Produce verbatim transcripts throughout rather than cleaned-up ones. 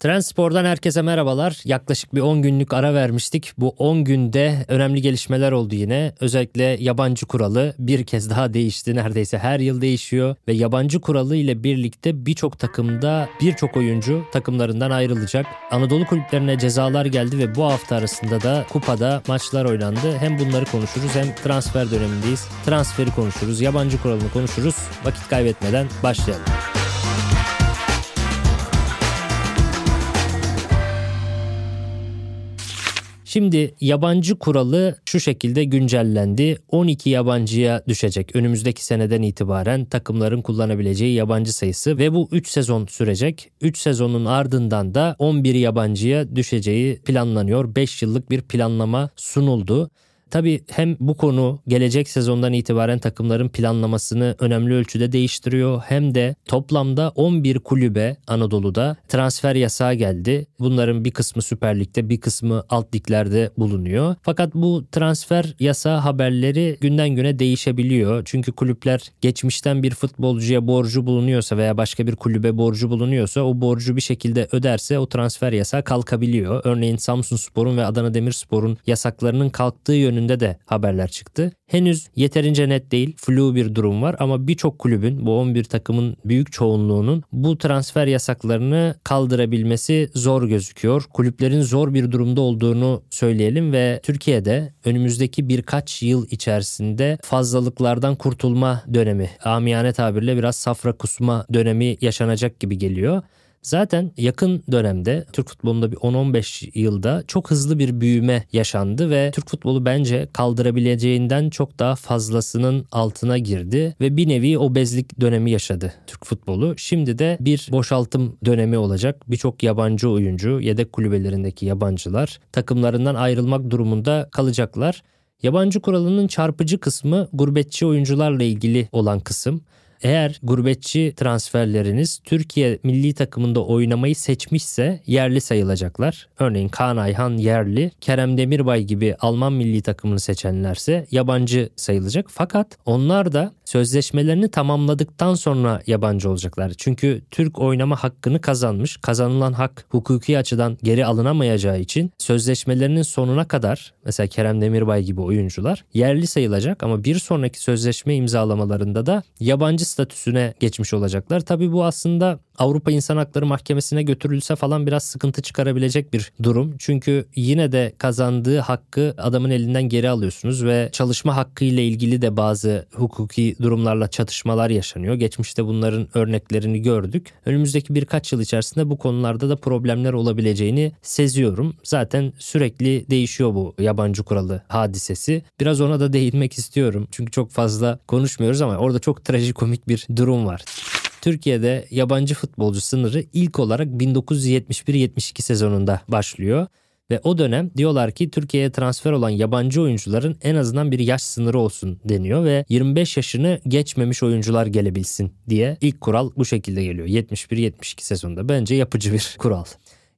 Trend Spor'dan herkese merhabalar. Yaklaşık bir on günlük ara vermiştik. Bu on günde önemli gelişmeler oldu yine. Özellikle yabancı kuralı bir kez daha değişti. Neredeyse her yıl değişiyor. Ve yabancı kuralı ile birlikte birçok takımda birçok oyuncu takımlarından ayrılacak. Anadolu kulüplerine cezalar geldi ve bu hafta arasında da kupada maçlar oynandı. Hem bunları konuşuruz hem transfer dönemindeyiz. Transferi konuşuruz, yabancı kuralını konuşuruz. Vakit kaybetmeden başlayalım. Şimdi yabancı kuralı şu şekilde güncellendi. on iki yabancıya düşecek. Önümüzdeki seneden itibaren takımların kullanabileceği yabancı sayısı ve bu üç sezon sürecek. üç sezonun ardından da on bir yabancıya düşeceği planlanıyor. beş yıllık bir planlama sunuldu. Tabii hem bu konu gelecek sezondan itibaren takımların planlamasını önemli ölçüde değiştiriyor hem de toplamda on bir kulübe Anadolu'da transfer yasağı geldi. Bunların bir kısmı Süper Lig'de, bir kısmı alt liglerde bulunuyor. Fakat bu transfer yasağı haberleri günden güne değişebiliyor. Çünkü kulüpler geçmişten bir futbolcuya borcu bulunuyorsa veya başka bir kulübe borcu bulunuyorsa o borcu bir şekilde öderse o transfer yasağı kalkabiliyor. Örneğin Samsun Spor'un ve Adana Demir Spor'un yasaklarının kalktığı yönü önünde de haberler çıktı. Henüz yeterince net değil, flu bir durum var ama birçok kulübün, bu on bir takımın büyük çoğunluğunun bu transfer yasaklarını kaldırabilmesi zor gözüküyor. Kulüplerin zor bir durumda olduğunu söyleyelim ve Türkiye'de önümüzdeki birkaç yıl içerisinde fazlalıklardan kurtulma dönemi, amiyane tabirle biraz safra kusma dönemi yaşanacak gibi geliyor. Zaten yakın dönemde Türk futbolunda bir on on beş yılda çok hızlı bir büyüme yaşandı ve Türk futbolu bence kaldırabileceğinden çok daha fazlasının altına girdi ve bir nevi obezlik dönemi yaşadı Türk futbolu. Şimdi de bir boşaltım dönemi olacak. Birçok yabancı oyuncu, yedek kulübelerindeki yabancılar takımlarından ayrılmak durumunda kalacaklar. Yabancı kuralının çarpıcı kısmı gurbetçi oyuncularla ilgili olan kısım. Eğer gurbetçi transferleriniz Türkiye milli takımında oynamayı seçmişse yerli sayılacaklar. Örneğin Kaan Ayhan yerli, Kerem Demirbay gibi Alman milli takımını seçenlerse yabancı sayılacak. Fakat onlar da sözleşmelerini tamamladıktan sonra yabancı olacaklar. Çünkü Türk oynama hakkını kazanmış, kazanılan hak hukuki açıdan geri alınamayacağı için sözleşmelerinin sonuna kadar mesela Kerem Demirbay gibi oyuncular yerli sayılacak ama bir sonraki sözleşme imzalamalarında da yabancı statüsüne geçmiş olacaklar. Tabii bu aslında Avrupa İnsan Hakları Mahkemesi'ne götürülse falan biraz sıkıntı çıkarabilecek bir durum. Çünkü yine de kazandığı hakkı adamın elinden geri alıyorsunuz ve çalışma hakkı ile ilgili de bazı hukuki durumlarla çatışmalar yaşanıyor. Geçmişte bunların örneklerini gördük. Önümüzdeki birkaç yıl içerisinde bu konularda da problemler olabileceğini seziyorum. Zaten sürekli değişiyor bu yabancı kuralı hadisesi. Biraz ona da değinmek istiyorum. Çünkü çok fazla konuşmuyoruz ama orada çok trajikomik bir durum var. Türkiye'de yabancı futbolcu sınırı ilk olarak bin dokuz yüz yetmiş bir yetmiş iki sezonunda başlıyor. Ve o dönem diyorlar ki Türkiye'ye transfer olan yabancı oyuncuların en azından bir yaş sınırı olsun deniyor ve yirmi beş yaşını geçmemiş oyuncular gelebilsin diye ilk kural bu şekilde geliyor. yetmiş bir yetmiş iki sezonunda bence yapıcı bir kural.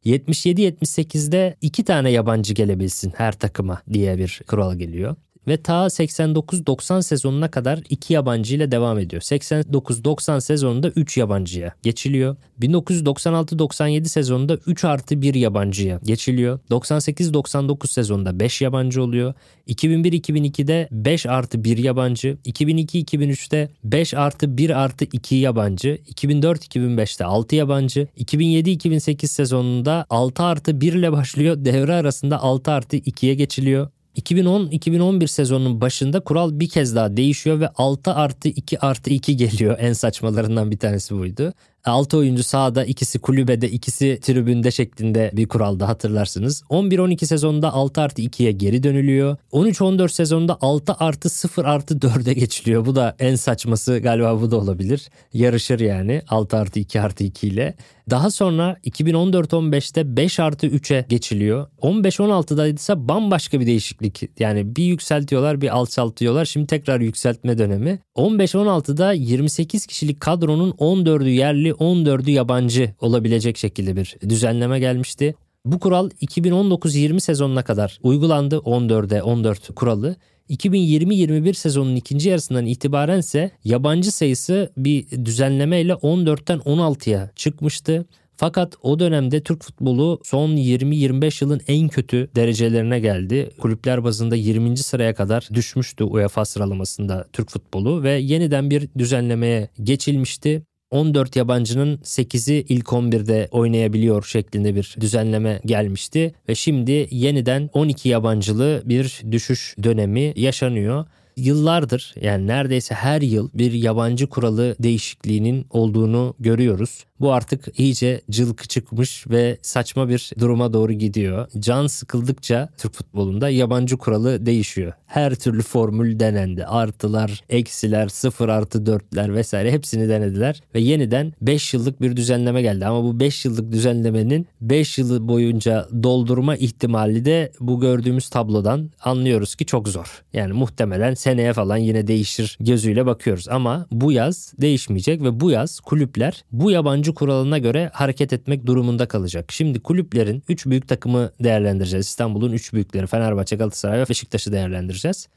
yetmiş yedi yetmiş sekizde iki tane yabancı gelebilsin her takıma diye bir kural geliyor. Ve ta seksen dokuz doksan sezonuna kadar iki yabancı ile devam ediyor. seksen dokuz doksan sezonunda üç yabancıya geçiliyor. bin dokuz yüz doksan altı doksan yedi sezonunda üç artı bir yabancıya geçiliyor. doksan sekiz doksan dokuz sezonunda beş yabancı oluyor. iki bin bir iki bin ikide beş artı bir yabancı. iki bin iki iki bin üçte beş artı bir artı iki yabancı. iki bin dört iki bin beşte altı yabancı. iki bin yedi iki bin sekiz sezonunda altı artı bir ile başlıyor. Devre arasında altı artı ikiye geçiliyor. iki bin on iki bin on bir sezonunun başında kural bir kez daha değişiyor ve altı artı iki artı iki geliyor. En saçmalarından bir tanesi buydu. altı oyuncu sahada, ikisi kulübede, ikisi tribünde şeklinde bir kuralda hatırlarsınız. on bir on iki sezonda altı artı ikiye geri dönülüyor. on üç on dört sezonda altı artı sıfır artı dörde geçiliyor. Bu da en saçması galiba, bu da olabilir. Yarışır yani altı artı iki artı iki ile. Daha sonra iki bin on dört on beşte beş artı üçe geçiliyor. on beş on altıda ise bambaşka bir değişiklik. Yani bir yükseltiyorlar, bir alçaltıyorlar. Şimdi tekrar yükseltme dönemi. on beş on altıda yirmi sekiz kişilik kadronun on dördü yerli, on dördü yabancı olabilecek şekilde bir düzenleme gelmişti. Bu kural iki bin on dokuz yirmi sezonuna kadar uygulandı, on dörde on dört kuralı. iki bin yirmi yirmi bir sezonunun ikinci yarısından itibaren ise yabancı sayısı bir düzenlemeyle on dörtten on altıya çıkmıştı. Fakat o dönemde Türk futbolu son yirmi yirmi beş yılın en kötü derecelerine geldi. Kulüpler bazında yirminci sıraya kadar düşmüştü UEFA sıralamasında Türk futbolu ve yeniden bir düzenlemeye geçilmişti. on dört yabancının sekizi ilk on birde oynayabiliyor şeklinde bir düzenleme gelmişti ve şimdi yeniden on iki yabancılı bir düşüş dönemi yaşanıyor. Yıllardır, yani neredeyse her yıl bir yabancı kuralı değişikliğinin olduğunu görüyoruz. Bu artık iyice cılkı çıkmış ve saçma bir duruma doğru gidiyor. Can sıkıldıkça Türk futbolunda yabancı kuralı değişiyor. Her türlü formül denendi. Artılar, eksiler, sıfır artı dörtler vesaire hepsini denediler. Ve yeniden beş yıllık bir düzenleme geldi. Ama bu beş yıllık düzenlemenin beş yılı boyunca doldurma ihtimali de bu gördüğümüz tablodan anlıyoruz ki çok zor. Yani muhtemelen seneye falan yine değişir gözüyle bakıyoruz. Ama bu yaz değişmeyecek ve bu yaz kulüpler bu yabancı kuralına göre hareket etmek durumunda kalacak. Şimdi kulüplerin üç büyük takımı değerlendireceğiz. İstanbul'un üç büyükleri Fenerbahçe, Galatasaray ve Beşiktaş'ı değerlendireceğiz.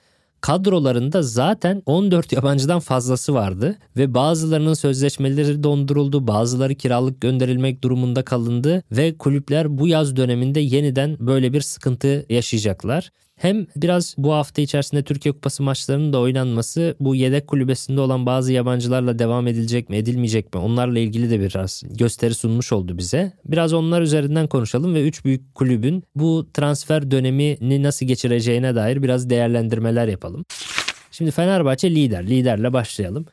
Kadrolarında zaten on dört yabancıdan fazlası vardı ve bazılarının sözleşmeleri donduruldu, bazıları kiralık gönderilmek durumunda kalındı ve kulüpler bu yaz döneminde yeniden böyle bir sıkıntı yaşayacaklar. Hem biraz bu hafta içerisinde Türkiye Kupası maçlarının da oynanması, bu yedek kulübesinde olan bazı yabancılarla devam edilecek mi edilmeyecek mi, onlarla ilgili de biraz gösteri sunmuş oldu bize. Biraz onlar üzerinden konuşalım ve üç büyük kulübün bu transfer dönemini nasıl geçireceğine dair biraz değerlendirmeler yapalım. Şimdi Fenerbahçe lider. Liderle başlayalım.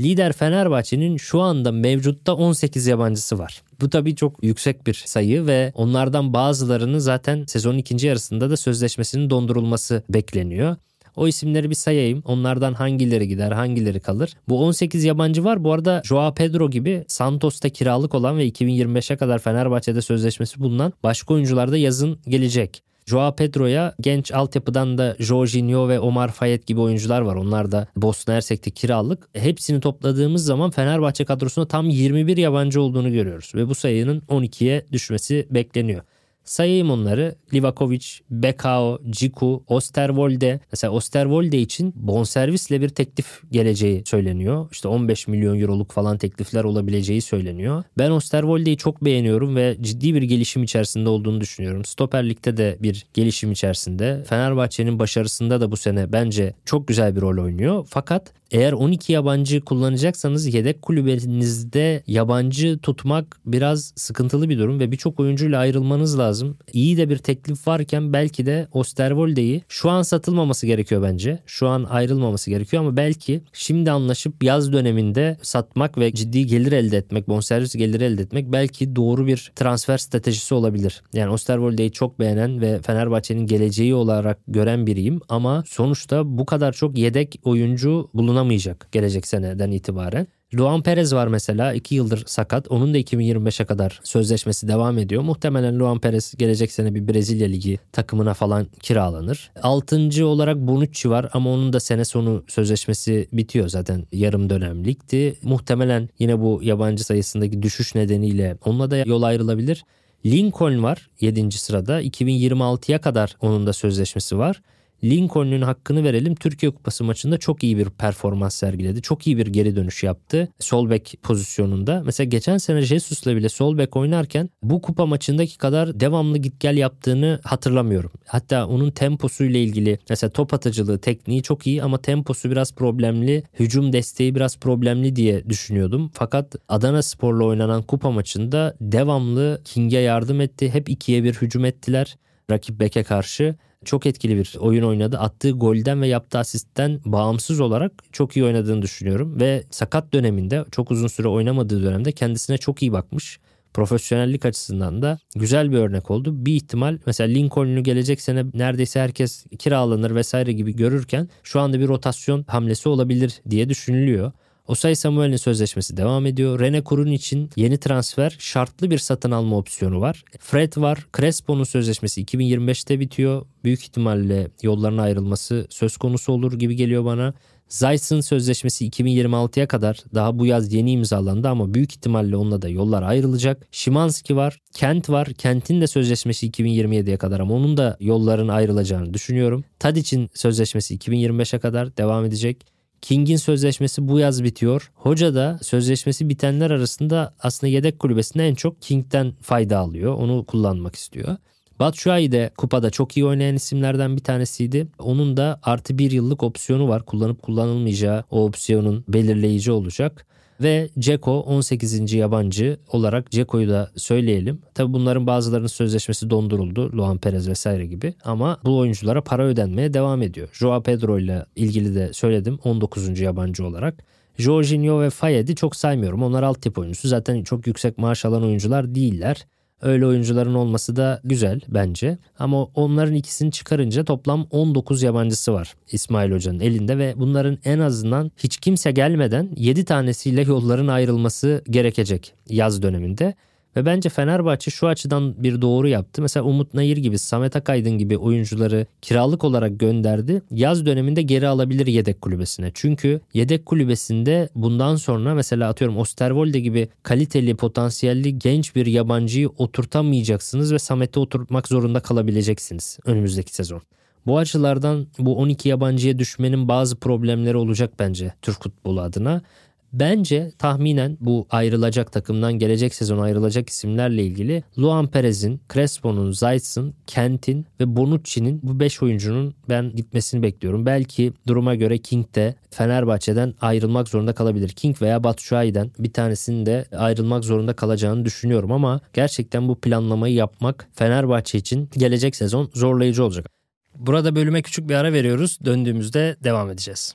Lider Fenerbahçe'nin şu anda mevcutta on sekiz yabancısı var. Bu tabii çok yüksek bir sayı ve onlardan bazılarını zaten sezonun ikinci yarısında da sözleşmesinin dondurulması bekleniyor. O isimleri bir sayayım. Onlardan hangileri gider, hangileri kalır? Bu on sekiz yabancı var. Bu arada Joao Pedro gibi Santos'ta kiralık olan ve iki bin yirmi beşe kadar Fenerbahçe'de sözleşmesi bulunan başka oyuncular da yazın gelecek. Joao Pedro'ya genç altyapıdan da Jorginho ve Omar Fayet gibi oyuncular var. Onlar da Bosna Hersek'te kiralık. Hepsini topladığımız zaman Fenerbahçe kadrosunda tam yirmi bir yabancı olduğunu görüyoruz. Ve bu sayının on ikiye düşmesi bekleniyor. Sayayım onları. Livakovic, Bekao, Ciku, Osterwolde. Mesela Osterwolde için bonservisle bir teklif geleceği söyleniyor. İşte on beş milyon euroluk falan teklifler olabileceği söyleniyor. Ben Osterwolde'yi çok beğeniyorum ve ciddi bir gelişim içerisinde olduğunu düşünüyorum. Stoperlikte de bir gelişim içerisinde. Fenerbahçe'nin başarısında da bu sene bence çok güzel bir rol oynuyor. Fakat eğer on iki yabancı kullanacaksanız yedek kulübenizde yabancı tutmak biraz sıkıntılı bir durum ve birçok oyuncuyla ayrılmanız lazım. İyi de bir teklif varken belki de Osterwolde'yi şu an satılmaması gerekiyor bence. Şu an ayrılmaması gerekiyor ama belki şimdi anlaşıp yaz döneminde satmak ve ciddi gelir elde etmek, bonservis geliri elde etmek belki doğru bir transfer stratejisi olabilir. Yani Osterwolde'yi çok beğenen ve Fenerbahçe'nin geleceği olarak gören biriyim ama sonuçta bu kadar çok yedek oyuncu bulunan gelecek seneden itibaren. Luan Perez var mesela, iki yıldır sakat. Onun da iki bin yirmi beşe kadar sözleşmesi devam ediyor. Muhtemelen Luan Perez gelecek sene bir Brezilya Ligi takımına falan kiralanır. altıncı olarak Bonucci var ama onun da sene sonu sözleşmesi bitiyor zaten. Yarım dönemlikti. Muhtemelen yine bu yabancı sayısındaki düşüş nedeniyle onunla da yol ayrılabilir. Lincoln var yedinci sırada. iki bin yirmi altıya kadar onun da sözleşmesi var. Lincoln'un hakkını verelim. Türkiye Kupası maçında çok iyi bir performans sergiledi. Çok iyi bir geri dönüş yaptı. Sol bek pozisyonunda. Mesela geçen sene Jesus'la bile sol bek oynarken bu kupa maçındaki kadar devamlı git gel yaptığını hatırlamıyorum. Hatta onun temposuyla ilgili mesela top atıcılığı, tekniği çok iyi ama temposu biraz problemli. Hücum desteği biraz problemli diye düşünüyordum. Fakat Adana Spor'la oynanan kupa maçında devamlı King'e yardım etti. Hep ikiye bir hücum ettiler rakip beke karşı. çok etkili bir oyun oynadı. Attığı golden ve yaptığı asistten bağımsız olarak çok iyi oynadığını düşünüyorum. Ve sakat döneminde, çok uzun süre oynamadığı dönemde kendisine çok iyi bakmış. Profesyonellik açısından da güzel bir örnek oldu. Bir ihtimal mesela Lincoln'u gelecek sene neredeyse herkes kiralanır vesaire gibi görürken şu anda bir rotasyon hamlesi olabilir diye düşünülüyor. Osayi Samuel'in sözleşmesi devam ediyor. Rene Kurun için yeni transfer, şartlı bir satın alma opsiyonu var. Fred var. Crespo'nun sözleşmesi iki bin yirmi beşte bitiyor. Büyük ihtimalle yollarına ayrılması söz konusu olur gibi geliyor bana. Zeiss'in sözleşmesi iki bin yirmi altıya kadar, daha bu yaz yeni imzalandı ama büyük ihtimalle onunla da yollar ayrılacak. Şimanski var, Kent var. Kent'in de sözleşmesi iki bin yirmi yediye kadar ama onun da yolların ayrılacağını düşünüyorum. Tadic'in sözleşmesi iki bin yirmi beşe kadar devam edecek. King'in sözleşmesi bu yaz bitiyor. Hoca da sözleşmesi bitenler arasında aslında yedek kulübesinde en çok King'den fayda alıyor. Onu kullanmak istiyor. Batshuayi de kupada çok iyi oynayan isimlerden bir tanesiydi. Onun da artı bir yıllık opsiyonu var. Kullanıp kullanılmayacağı o opsiyonun belirleyici olacak. Ve Dzeko on sekizinci yabancı olarak Dzeko'yu da söyleyelim. Tabii bunların bazılarının sözleşmesi donduruldu. Luan Perez vesaire gibi. Ama bu oyunculara para ödenmeye devam ediyor. Joao Pedro ile ilgili de söyledim on dokuzuncu yabancı olarak. Jorginho ve Fayet'i çok saymıyorum. Onlar alt tip oyuncusu. Zaten çok yüksek maaş alan oyuncular değiller. Öyle oyuncuların olması da güzel bence. Ama onların ikisini çıkarınca toplam on dokuz yabancısı var İsmail Hoca'nın elinde ve bunların en azından hiç kimse gelmeden yedi tanesiyle yolların ayrılması gerekecek yaz döneminde. Ve bence Fenerbahçe şu açıdan bir doğru yaptı. Mesela Umut Nayır gibi, Samet Akaydın gibi oyuncuları kiralık olarak gönderdi. Yaz döneminde geri alabilir yedek kulübesine. Çünkü yedek kulübesinde bundan sonra mesela atıyorum Osterwolde gibi kaliteli, potansiyelli genç bir yabancıyı oturtamayacaksınız ve Samet'i oturtmak zorunda kalabileceksiniz önümüzdeki sezon. Bu açılardan bu on iki yabancıya düşmenin bazı problemleri olacak bence Türk futbolu adına. Bence tahminen bu ayrılacak takımdan gelecek sezon ayrılacak isimlerle ilgili Luan Perez'in, Crespo'nun, Zeiss'in, Kent'in ve Bonucci'nin, bu beş oyuncunun ben gitmesini bekliyorum. Belki duruma göre King de Fenerbahçe'den ayrılmak zorunda kalabilir. King veya Batshuayi'den bir tanesinin de ayrılmak zorunda kalacağını düşünüyorum ama gerçekten bu planlamayı yapmak Fenerbahçe için gelecek sezon zorlayıcı olacak. Burada bölüme küçük bir ara veriyoruz. Döndüğümüzde devam edeceğiz.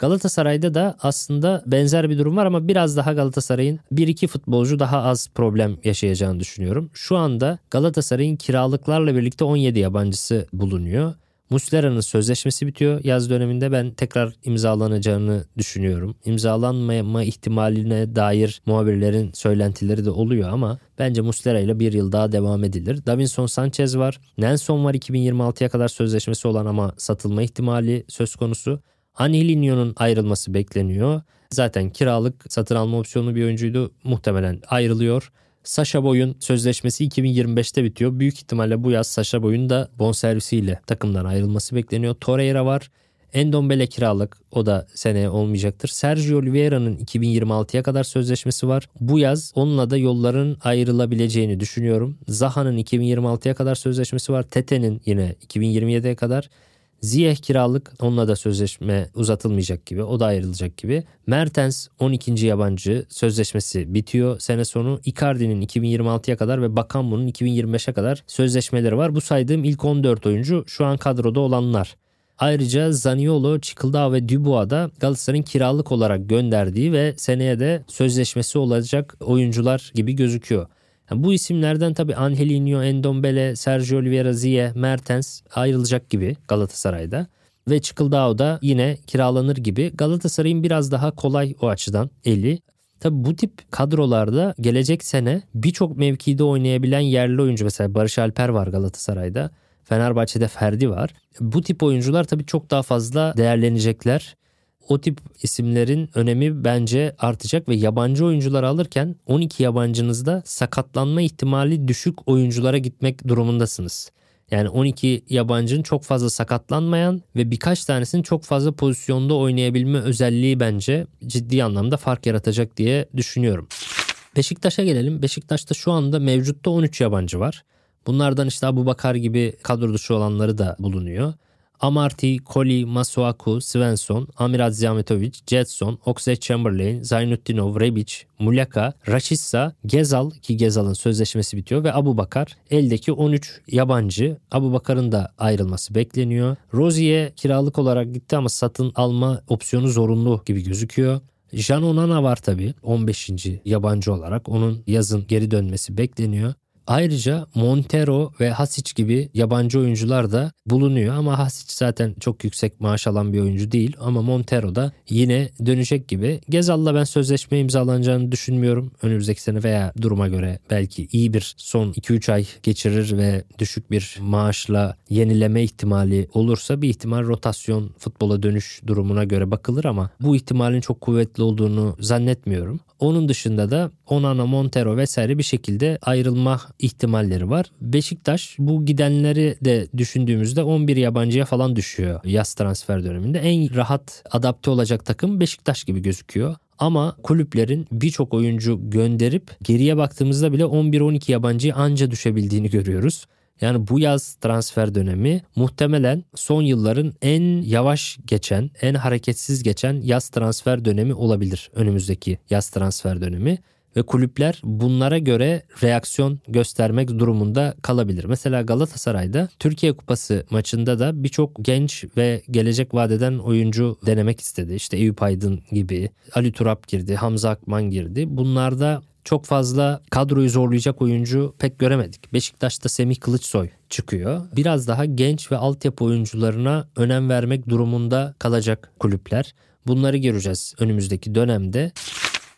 Galatasaray'da da aslında benzer bir durum var ama biraz daha Galatasaray'ın bir iki futbolcu daha az problem yaşayacağını düşünüyorum. Şu anda Galatasaray'ın kiralıklarla birlikte on yedi yabancısı bulunuyor. Muslera'nın sözleşmesi bitiyor. Yaz döneminde ben tekrar imzalanacağını düşünüyorum. İmzalanma ihtimaline dair muhabirlerin söylentileri de oluyor ama bence Muslera ile bir yıl daha devam edilir. Davinson Sanchez var. Nelson var, iki bin yirmi altıya kadar sözleşmesi olan ama satılma ihtimali söz konusu. Angelinho'nun ayrılması bekleniyor. Zaten kiralık satın alma opsiyonlu bir oyuncuydu. Muhtemelen ayrılıyor. Saşaboy'un sözleşmesi iki bin yirmi beşte bitiyor. Büyük ihtimalle bu yaz Saşaboy'un da bonservisiyle takımdan ayrılması bekleniyor. Torreira var. Endombele kiralık. O da seneye olmayacaktır. Sergio Oliveira'nın iki bin yirmi altıya kadar sözleşmesi var. Bu yaz onunla da yolların ayrılabileceğini düşünüyorum. Zaha'nın iki bin yirmi altıya kadar sözleşmesi var. Tete'nin yine iki bin yirmi yediye kadar. Ziyeh kiralık, onunla da sözleşme uzatılmayacak gibi, o da ayrılacak gibi. Mertens on ikinci yabancı, sözleşmesi bitiyor sene sonu. Icardi'nin iki bin yirmi altıya kadar ve Bakambu'nun iki bin yirmi beşe kadar sözleşmeleri var. Bu saydığım ilk on dört oyuncu şu an kadroda olanlar. Ayrıca Zaniolo, Çikıldağ ve Dubois da Galatasaray'ın kiralık olarak gönderdiği ve seneye de sözleşmesi olacak oyuncular gibi gözüküyor. Bu isimlerden tabii Angelinho, Endombele, Sergio Oliveira, Ziye, Mertens ayrılacak gibi Galatasaray'da. Ve Çıkıldao da yine kiralanır gibi. Galatasaray'ın biraz daha kolay o açıdan eli. Tabii bu tip kadrolarda gelecek sene birçok mevkide oynayabilen yerli oyuncu, mesela Barış Alper var Galatasaray'da. Fenerbahçe'de Ferdi var. Bu tip oyuncular tabii çok daha fazla değerlenecekler. O tip isimlerin önemi bence artacak ve yabancı oyuncular alırken on iki yabancınızda sakatlanma ihtimali düşük oyunculara gitmek durumundasınız. Yani on iki yabancının çok fazla sakatlanmayan ve birkaç tanesinin çok fazla pozisyonda oynayabilme özelliği bence ciddi anlamda fark yaratacak diye düşünüyorum. Beşiktaş'a gelelim. Beşiktaş'ta şu anda mevcutta on üç yabancı var. Bunlardan işte Abu Bakar gibi kadro dışı olanları da bulunuyor. Amarty, Koli, Masuaku, Svensson, Amirat Ziyametovic, Jetson, Oxlade-Chamberlain, Zainuddinov, Rebic, Muleka, Rashica, Gezal ki Gezal'ın sözleşmesi bitiyor ve Abu Bakar. Eldeki on üç yabancı. Abu Bakar'ın da ayrılması bekleniyor. Rozi'ye kiralık olarak gitti ama satın alma opsiyonu zorunlu gibi gözüküyor. Jan Onana var tabii on beşinci yabancı olarak. Onun yazın geri dönmesi bekleniyor. Ayrıca Montero ve Hasic gibi yabancı oyuncular da bulunuyor ama Hasic zaten çok yüksek maaş alan bir oyuncu değil ama Montero da yine dönecek gibi. Gezal'la ben sözleşme imzalanacağını düşünmüyorum. Önümüzdeki sene veya duruma göre belki iyi bir son iki üç ay geçirir ve düşük bir maaşla yenileme ihtimali olursa bir ihtimal rotasyon futbola dönüş durumuna göre bakılır ama bu ihtimalin çok kuvvetli olduğunu zannetmiyorum. Onun dışında da Onana, Montero vesaire bir şekilde ayrılma ihtimalleri var. Beşiktaş bu gidenleri de düşündüğümüzde on bir yabancıya falan düşüyor yaz transfer döneminde. En rahat adapte olacak takım Beşiktaş gibi gözüküyor. Ama kulüplerin birçok oyuncu gönderip geriye baktığımızda bile on bir on iki yabancıya anca düşebildiğini görüyoruz. Yani bu yaz transfer dönemi muhtemelen son yılların en yavaş geçen, en hareketsiz geçen yaz transfer dönemi olabilir. Önümüzdeki yaz transfer dönemi ve kulüpler bunlara göre reaksiyon göstermek durumunda kalabilir. Mesela Galatasaray'da Türkiye Kupası maçında da birçok genç ve gelecek vadeden oyuncu denemek istedi. İşte Eyüp Aydın gibi, Ali Turap girdi, Hamza Akman girdi. Bunlarda çok fazla kadroyu zorlayacak oyuncu pek göremedik. Beşiktaş'ta Semih Kılıçsoy çıkıyor. Biraz daha genç ve altyapı oyuncularına önem vermek durumunda kalacak kulüpler. Bunları göreceğiz önümüzdeki dönemde.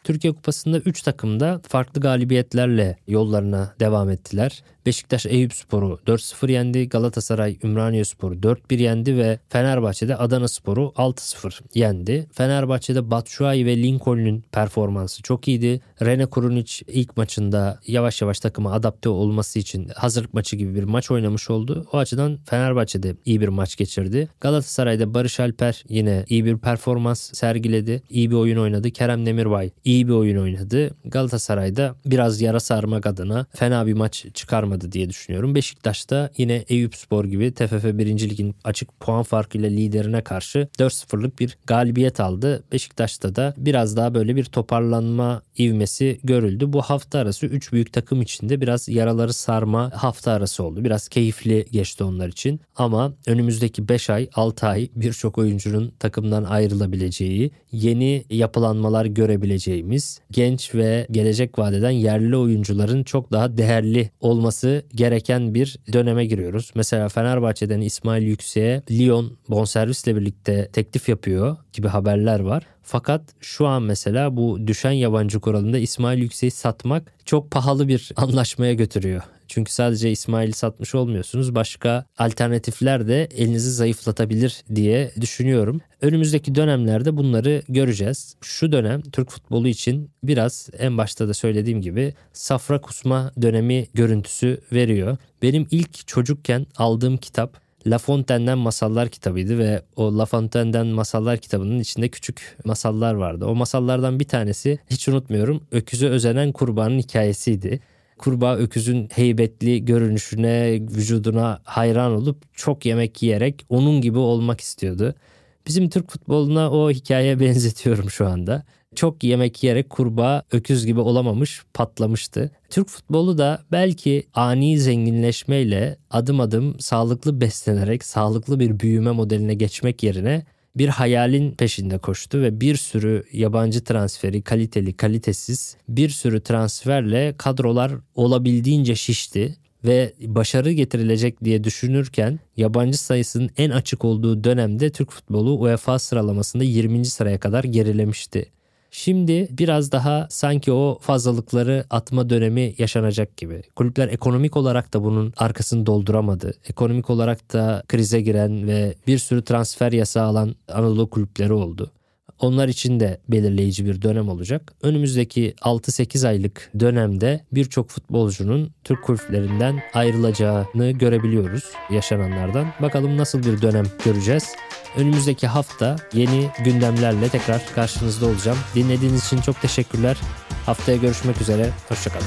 Türkiye Kupası'nda üç takım da farklı galibiyetlerle yollarına devam ettiler. Beşiktaş Eyüpspor'u dört sıfır yendi, Galatasaray Ümraniyespor'u dört bir yendi ve Fenerbahçe'de Adanaspor'u altı sıfır yendi. Fenerbahçe'de Batshuayi ve Lincoln'ün performansı çok iyiydi. Rene Kurunic ilk maçında yavaş yavaş takıma adapte olması için hazırlık maçı gibi bir maç oynamış oldu. O açıdan Fenerbahçe'de iyi bir maç geçirdi. Galatasaray'da Barış Alper yine iyi bir performans sergiledi. İyi bir oyun oynadı. Kerem Demirbay iyi bir oyun oynadı. Galatasaray'da biraz yara sarmak adına fena bir maç çıkarmadı diye düşünüyorum. Beşiktaş'ta yine Eyüpspor gibi T F F birinci Lig'in açık puan farkıyla liderine karşı dört sıfırlık bir galibiyet aldı. Beşiktaş'ta da biraz daha böyle bir toparlanma ivmesi görüldü. Bu hafta arası üç büyük takım içinde biraz yaraları sarma hafta arası oldu. Biraz keyifli geçti onlar için ama önümüzdeki beş ay, altı ay birçok oyuncunun takımdan ayrılabileceği, yeni yapılanmalar görebileceğimiz, genç ve gelecek vadeden yerli oyuncuların çok daha değerli olması gereken bir döneme giriyoruz. Mesela Fenerbahçe'den İsmail Yüksek'e Lyon bonservisle birlikte teklif yapıyor gibi haberler var. Fakat şu an mesela bu düşen yabancı kuralında İsmail Yüksek'i satmak çok pahalı bir anlaşmaya götürüyor. Çünkü sadece İsmail'i satmış olmuyorsunuz. Başka alternatifler de elinizi zayıflatabilir diye düşünüyorum. Önümüzdeki dönemlerde bunları göreceğiz. Şu dönem Türk futbolu için biraz en başta da söylediğim gibi safra kusma dönemi görüntüsü veriyor. Benim ilk çocukken aldığım kitap La Fontaine'den masallar kitabıydı ve o La Fontaine'den masallar kitabının içinde küçük masallar vardı. O masallardan bir tanesi hiç unutmuyorum öküze özenen kurbanın hikayesiydi. Kurbağa öküzün heybetli görünüşüne, vücuduna hayran olup çok yemek yiyerek onun gibi olmak istiyordu. Bizim Türk futboluna o hikayeye benzetiyorum şu anda. Çok yemek yiyerek kurbağa öküz gibi olamamış, patlamıştı. Türk futbolu da belki ani zenginleşmeyle adım adım sağlıklı beslenerek, sağlıklı bir büyüme modeline geçmek yerine bir hayalin peşinde koştu ve bir sürü yabancı transferi, kaliteli, kalitesiz bir sürü transferle kadrolar olabildiğince şişti. Ve başarı getirilecek diye düşünürken yabancı sayısının en açık olduğu dönemde Türk futbolu UEFA sıralamasında yirminci sıraya kadar gerilemişti. Şimdi biraz daha sanki o fazlalıkları atma dönemi yaşanacak gibi. Kulüpler ekonomik olarak da bunun arkasını dolduramadı. Ekonomik olarak da krize giren ve bir sürü transfer yasağı alan Anadolu kulüpleri oldu. Onlar için de belirleyici bir dönem olacak. Önümüzdeki altı sekiz aylık dönemde birçok futbolcunun Türk kulüplerinden ayrılacağını görebiliyoruz yaşananlardan. Bakalım nasıl bir dönem göreceğiz. Önümüzdeki hafta yeni gündemlerle tekrar karşınızda olacağım. Dinlediğiniz için çok teşekkürler. Haftaya görüşmek üzere. Hoşçakalın.